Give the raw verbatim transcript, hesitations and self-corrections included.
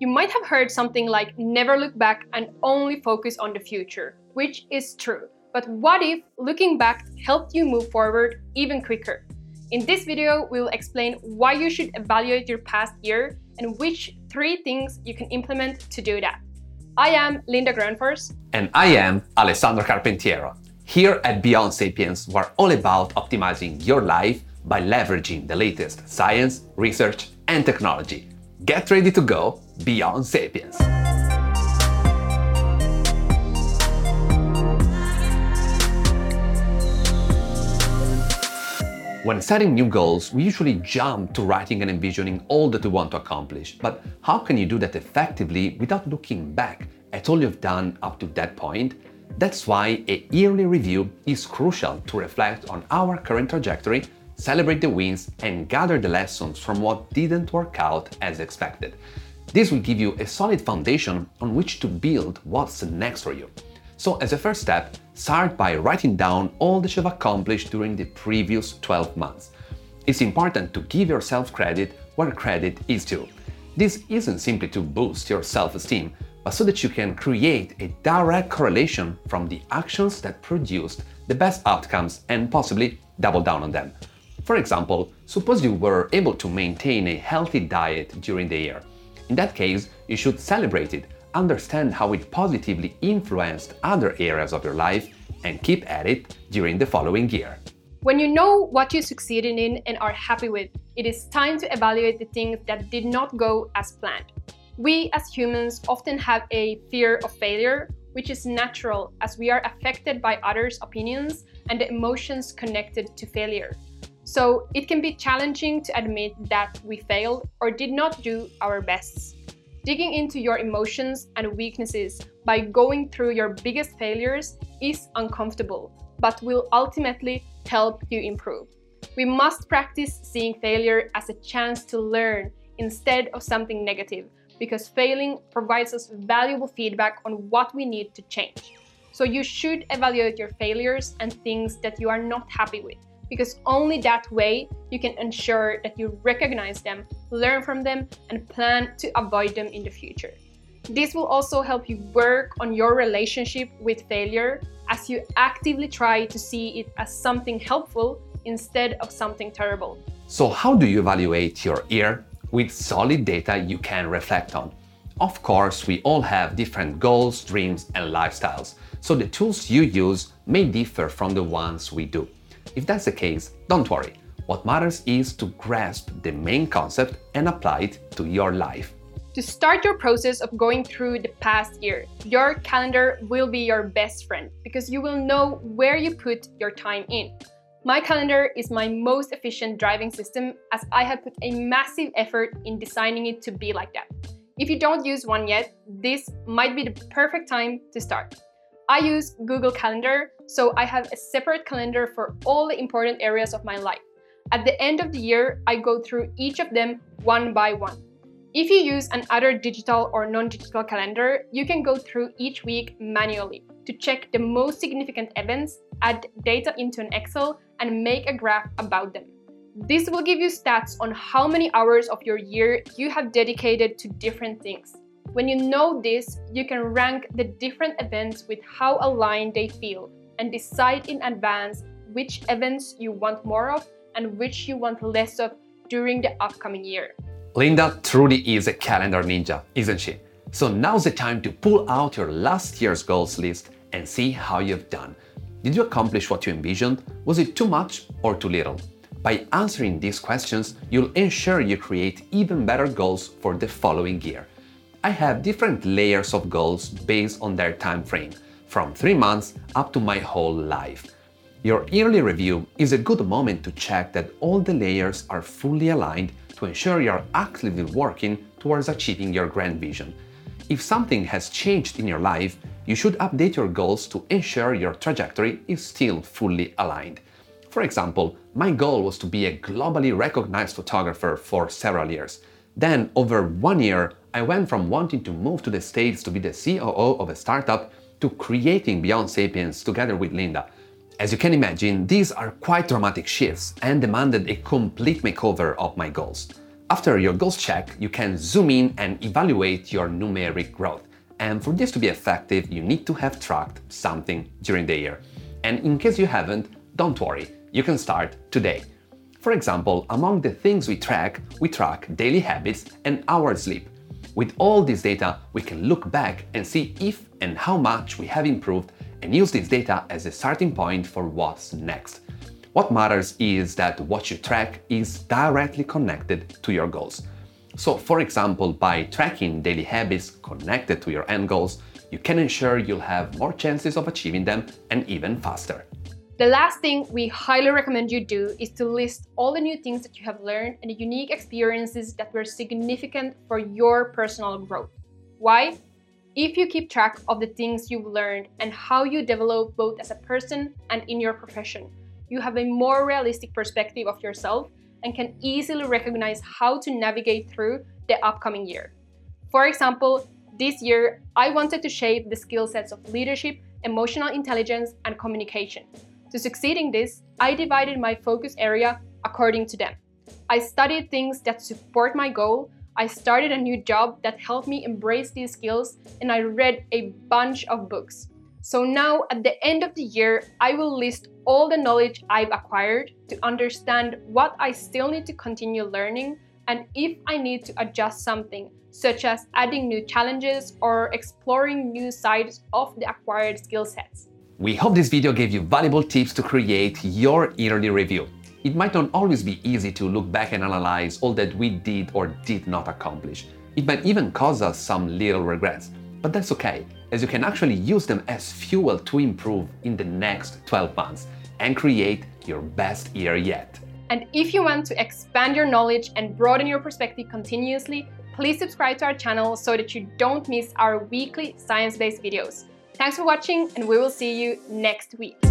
You might have heard something like never look back and only focus on the future, which is true. But what if looking back helped you move forward even quicker? In this video, we will explain why you should evaluate your past year and which three things you can implement to do that. I am Linda Granfors. And I am Alessandro Carpentiero. Here at Beyond Sapiens, we're all about optimizing your life by leveraging the latest science, research, and technology. Get ready to go Beyond Sapiens. When setting new goals, we usually jump to writing and envisioning all that we want to accomplish. But how can you do that effectively without looking back at all you've done up to that point? That's why a yearly review is crucial to reflect on our current trajectory, celebrate the wins, and gather the lessons from what didn't work out as expected. This will give you a solid foundation on which to build what's next for you. So as a first step, start by writing down all that you've accomplished during the previous twelve months. It's important to give yourself credit where credit is due. This isn't simply to boost your self-esteem, but so that you can create a direct correlation from the actions that produced the best outcomes and possibly double down on them. For example, suppose you were able to maintain a healthy diet during the year. In that case, you should celebrate it, understand how it positively influenced other areas of your life, and keep at it during the following year. When you know what you succeeded in and are happy with, it is time to evaluate the things that did not go as planned. We as humans often have a fear of failure, which is natural as we are affected by others' opinions and the emotions connected to failure. So it can be challenging to admit that we failed or did not do our best. Digging into your emotions and weaknesses by going through your biggest failures is uncomfortable, but will ultimately help you improve. We must practice seeing failure as a chance to learn instead of something negative, because failing provides us valuable feedback on what we need to change. So you should evaluate your failures and things that you are not happy with, because only that way you can ensure that you recognize them, learn from them, and plan to avoid them in the future. This will also help you work on your relationship with failure as you actively try to see it as something helpful instead of something terrible. So how do you evaluate your year? With solid data you can reflect on. Of course, we all have different goals, dreams, and lifestyles, so the tools you use may differ from the ones we do. If that's the case, don't worry. What matters is to grasp the main concept and apply it to your life. To start your process of going through the past year, your calendar will be your best friend because you will know where you put your time in. My calendar is my most efficient driving system as I have put a massive effort in designing it to be like that. If you don't use one yet, this might be the perfect time to start. I use Google Calendar, so I have a separate calendar for all the important areas of my life. At the end of the year, I go through each of them one by one. If you use another digital or non-digital calendar, you can go through each week manually to check the most significant events, add data into an Excel, and make a graph about them. This will give you stats on how many hours of your year you have dedicated to different things. When you know this, you can rank the different events with how aligned they feel and decide in advance which events you want more of and which you want less of during the upcoming year. Linda truly is a calendar ninja, isn't she? So now's the time to pull out your last year's goals list and see how you've done. Did you accomplish what you envisioned? Was it too much or too little? By answering these questions, you'll ensure you create even better goals for the following year. I have different layers of goals based on their time frame, from three months up to my whole life. Your yearly review is a good moment to check that all the layers are fully aligned to ensure you're actively working towards achieving your grand vision. If something has changed in your life, you should update your goals to ensure your trajectory is still fully aligned. For example, my goal was to be a globally recognized photographer for several years. Then, over one year, I went from wanting to move to the States to be the C O O of a startup to creating Beyond Sapiens together with Linda. As you can imagine, these are quite dramatic shifts and demanded a complete makeover of my goals. After your goals check, you can zoom in and evaluate your numeric growth. And for this to be effective, you need to have tracked something during the year. And in case you haven't, don't worry, you can start today. For example, among the things we track, we track daily habits and our sleep. With all this data, we can look back and see if and how much we have improved and use this data as a starting point for what's next. What matters is that what you track is directly connected to your goals. So, for example, by tracking daily habits connected to your end goals, you can ensure you'll have more chances of achieving them and even faster. The last thing we highly recommend you do is to list all the new things that you have learned and the unique experiences that were significant for your personal growth. Why? If you keep track of the things you've learned and how you develop both as a person and in your profession, you have a more realistic perspective of yourself and can easily recognize how to navigate through the upcoming year. For example, this year, I wanted to shape the skill sets of leadership, emotional intelligence, and communication. To succeed in this, I divided my focus area according to them. I studied things that support my goal, I started a new job that helped me embrace these skills, and I read a bunch of books. So now, at the end of the year, I will list all the knowledge I've acquired to understand what I still need to continue learning and if I need to adjust something, such as adding new challenges or exploring new sides of the acquired skill sets. We hope this video gave you valuable tips to create your yearly review. It might not always be easy to look back and analyze all that we did or did not accomplish. It might even cause us some little regrets, but that's okay, as you can actually use them as fuel to improve in the next twelve months and create your best year yet. And if you want to expand your knowledge and broaden your perspective continuously, please subscribe to our channel so that you don't miss our weekly science-based videos. Thanks for watching, and we will see you next week.